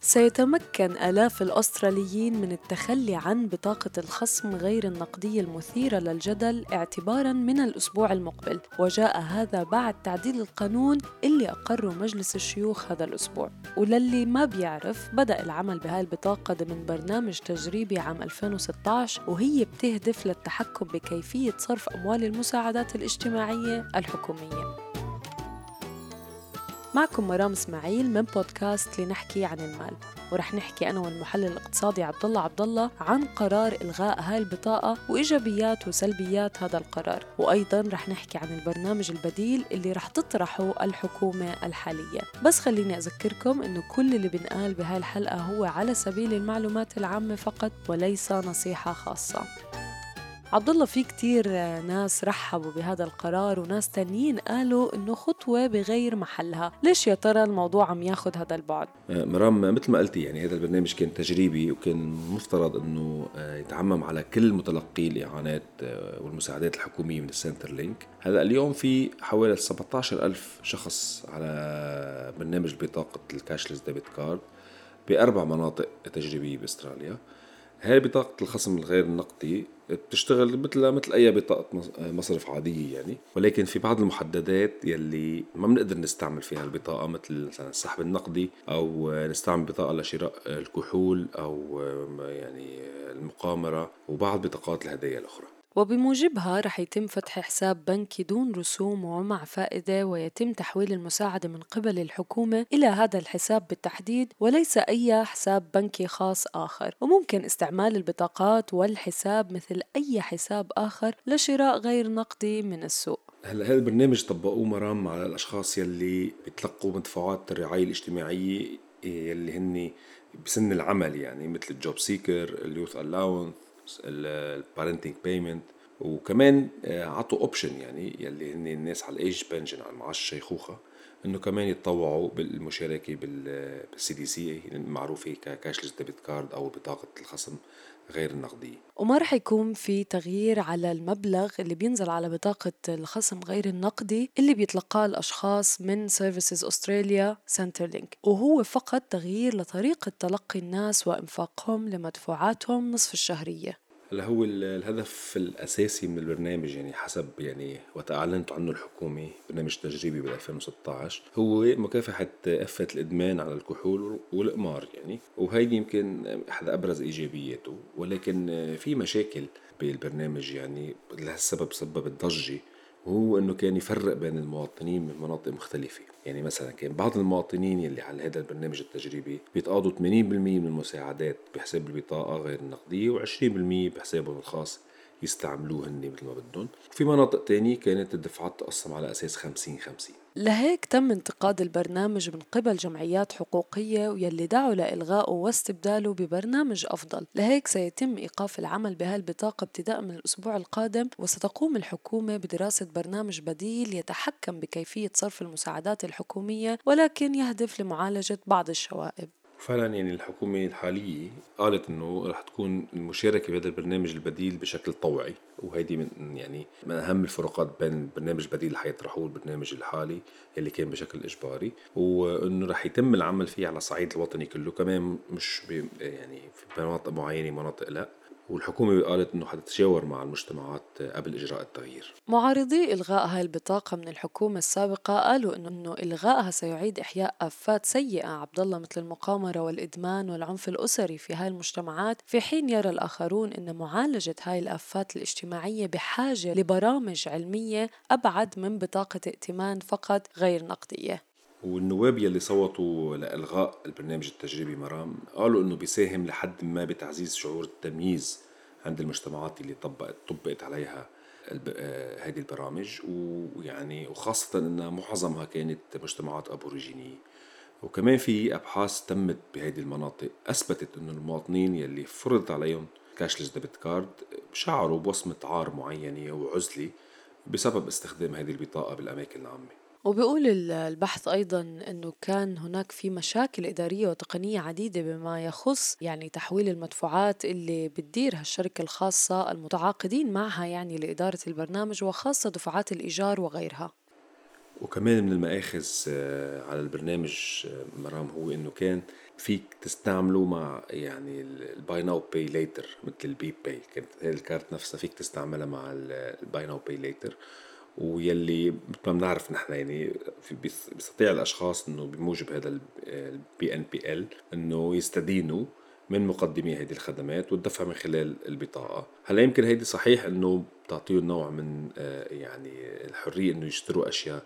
سيتمكن آلاف الأستراليين من التخلي عن بطاقة الخصم غير النقدية المثيرة للجدل اعتباراً من الأسبوع المقبل، وجاء هذا بعد تعديل القانون اللي أقره مجلس الشيوخ هذا الأسبوع. وللي ما بيعرف، بدأ العمل بهاي البطاقة ضمن برنامج تجريبي عام 2016، وهي بتهدف للتحكم بكيفية صرف أموال المساعدات الاجتماعية الحكومية. معكم مرام اسماعيل من بودكاست لنحكي عن المال، ورح نحكي أنا والمحلل الاقتصادي عبدالله عبدالله عن قرار إلغاء هاي البطاقة وإيجابيات وسلبيات هذا القرار، وأيضاً رح نحكي عن البرنامج البديل اللي رح تطرحه الحكومة الحالية. بس خليني أذكركم إنه كل اللي بنقال بهاي الحلقة هو على سبيل المعلومات العامة فقط وليس نصيحة خاصة. عبدالله، في كتير ناس رحبوا بهذا القرار وناس تانيين قالوا إنه خطوة بغير محلها، ليش يا ترى الموضوع عم ياخد هذا البعد؟ مرام، مثل ما قلتي، يعني هذا البرنامج كان تجريبي وكان مفترض إنه يتعمم على كل متلقي الإعانات والمساعدات الحكومية من السنترلينك. هذا اليوم في حوالي 17,000 شخص على برنامج بطاقة الكاشلس ديبت كارد ب4 مناطق تجريبية بأستراليا. هاي بطاقة الخصم الغير النقدي بتشتغل مثل أي بطاقة مصرف عادية يعني، ولكن في بعض المحددات يلي ما بنقدر نستعمل فيها البطاقة، مثل السحب النقدي أو نستعمل بطاقة لشراء الكحول أو يعني المقامرة وبعض بطاقات الهدايا الأخرى. وبموجبها رح يتم فتح حساب بنكي دون رسوم ومع فائدة، ويتم تحويل المساعدة من قبل الحكومة إلى هذا الحساب بالتحديد وليس أي حساب بنكي خاص آخر. وممكن استعمال البطاقات والحساب مثل أي حساب آخر لشراء غير نقدي من السوق. هلا هذا البرنامج طبقوه مرام على الأشخاص يلي بيتلقوا مدفوعات الرعاية الاجتماعية يلي هني بسن العمل، يعني مثل الجوب سيكر، اليوث ألاونس، البارنتينج بايمنت، وكمان عطوا اوبشن يعني يلي هن الناس على الايج بنشن، على المعاش الشيخوخه، انه كمان يتطوعوا بالمشاركه بالسي دي سي المعروفه ككاشلس ديبت كارد او بطاقه الخصم غير النقدية. وما رح يكون في تغيير على المبلغ اللي بينزل على بطاقة الخصم غير النقدي اللي بيتلقاه الأشخاص من Services Australia Centrelink، وهو فقط تغيير لطريقة تلقي الناس وإنفاقهم لمدفوعاتهم نصف الشهرية. هلا هو الهدف الأساسي من البرنامج، يعني حسب يعني وتعلنت عنه الحكومة، برنامج تجريبي بال2016، هو مكافحة آفة الإدمان على الكحول والقمار يعني، وهيدي يمكن أحد أبرز إيجابياته. ولكن في مشاكل بالبرنامج يعني لهالسبب سبب الضجة، وهو أنه كان يفرق بين المواطنين من مناطق مختلفة. يعني مثلا كان بعض المواطنين يلي على هذا البرنامج التجريبي بيتقاضوا 80% من المساعدات بحساب البطاقة غير النقدية و20% بحسابهم الخاص يستعملوهن مثل ما بدهم. في مناطق تانية كانت الدفعات تقسم على أساس 50-50. لهيك تم انتقاد البرنامج من قبل جمعيات حقوقية ويلي دعوا لإلغائه واستبداله ببرنامج أفضل. لهيك سيتم إيقاف العمل بهالبطاقة ابتداء من الأسبوع القادم، وستقوم الحكومة بدراسة برنامج بديل يتحكم بكيفية صرف المساعدات الحكومية ولكن يهدف لمعالجة بعض الشوائب. فعلا يعني الحكومة الحالية قالت إنه رح تكون المشاركة بهذا البرنامج البديل بشكل طوعي، وهيدي من أهم الفروقات بين برنامج بديل اللي حيطرحوه والبرنامج الحالي اللي كان بشكل إجباري، وإنه رح يتم العمل فيه على الصعيد الوطني كله، كمان مش يعني في مناطق معينة مناطق لا. والحكومة قالت أنه حتتشاور مع المجتمعات قبل إجراء التغيير. معارضي إلغاء هاي البطاقة من الحكومة السابقة قالوا أنه إلغائها سيعيد إحياء آفات سيئة عبدالله، مثل المقامرة والإدمان والعنف الأسري في هاي المجتمعات، في حين يرى الآخرون أن معالجة هاي الآفات الاجتماعية بحاجة لبرامج علمية أبعد من بطاقة ائتمان فقط غير نقدية. والنواب يلي صوتوا لإلغاء البرنامج التجريبي مرام قالوا إنه بيساهم لحد ما بتعزيز شعور التمييز عند المجتمعات اللي طبقت عليها هذه البرامج، ويعني وخاصة إن معظمها كانت مجتمعات أبوريجينية. وكمان في أبحاث تمت بهذه المناطق أثبتت إنه المواطنين يلي فرضت عليهم كاشلس ديبت كارد شعروا بوصمة عار معينة وعزلة بسبب استخدام هذه البطاقة بالأماكن العامة. وبيقول البحث أيضا أنه كان هناك في مشاكل إدارية وتقنية عديدة بما يخص يعني تحويل المدفوعات اللي بتديرها الشركة الخاصة المتعاقدين معها يعني لإدارة البرنامج، وخاصة دفعات الإيجار وغيرها. وكمان من المآخذ على البرنامج مرام هو أنه كان فيك تستعمله مع يعني الباي ناو باي ليتر مثل البيب باي، كانت هاي الكارت نفسها فيك تستعملها مع الباي ناو باي ليتر، ويلي مثل ما بنعرف نحن يعني بيستطيع الأشخاص أنه بموجب هذا البي ان بي ال أنه يستدينوا من مقدمي هذه الخدمات والدفع من خلال البطاقة. هلا يمكن هيدي صحيح أنه تعطيه نوع من يعني الحرية أنه يشتروا أشياء،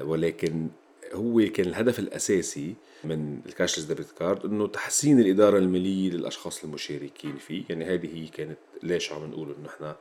ولكن هو كان الهدف الأساسي من الكاشلس ديبت كارد أنه تحسين الإدارة المالية للأشخاص المشاركين فيه. يعني هذه هي كانت ليش عم نقول أنه إحنا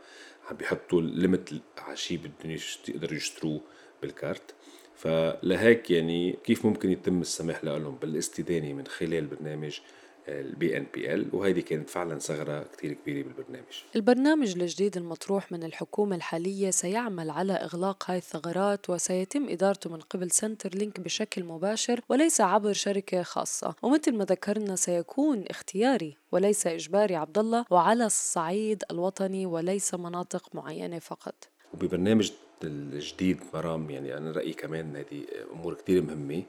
عم بيحطوا ليميت على شيء بدهم يقدروا يشتروه بالكارت. فلهيك يعني كيف ممكن يتم السماح لهم بالاستدانة من خلال برنامج البي ان بي ال، وهذه كانت فعلا ثغرة كتير كبيرة بالبرنامج. البرنامج الجديد المطروح من الحكومة الحالية سيعمل على إغلاق هاي الثغرات، وسيتم إدارته من قبل سنترلينك بشكل مباشر وليس عبر شركة خاصة، ومثل ما ذكرنا سيكون اختياري وليس إجباري عبدالله، وعلى الصعيد الوطني وليس مناطق معينة فقط. وببرنامج الجديد مرام يعني أنا رأيي كمان هذه أمور كتير مهمة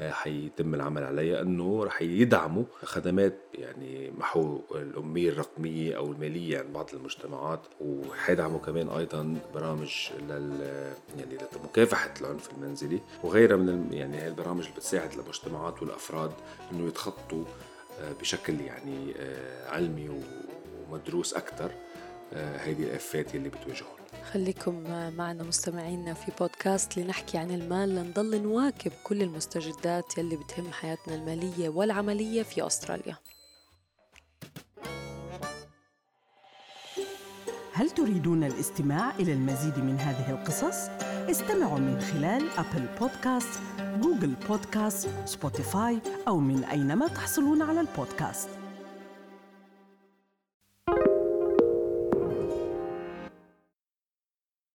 حيتم العمل عليها، أنه رح يدعموا خدمات يعني محو الأمية الرقمية أو المالية عن بعض المجتمعات، وحيدعموا كمان أيضا برامج يعني لمكافحة العنف المنزلي وغيرها من يعني هاي البرامج اللي بتساعد المجتمعات والأفراد أنه يتخطوا بشكل يعني علمي ومدروس أكتر هذه الآفات اللي بتواجههم. خليكم معنا مستمعينا في بودكاست لنحكي عن المال، لنضل نواكب كل المستجدات يلي بتهم حياتنا المالية والعملية في أستراليا. هل تريدون الاستماع إلى المزيد من هذه القصص؟ استمعوا من خلال أبل بودكاست، جوجل بودكاست، سبوتيفاي، أو من أينما تحصلون على البودكاست.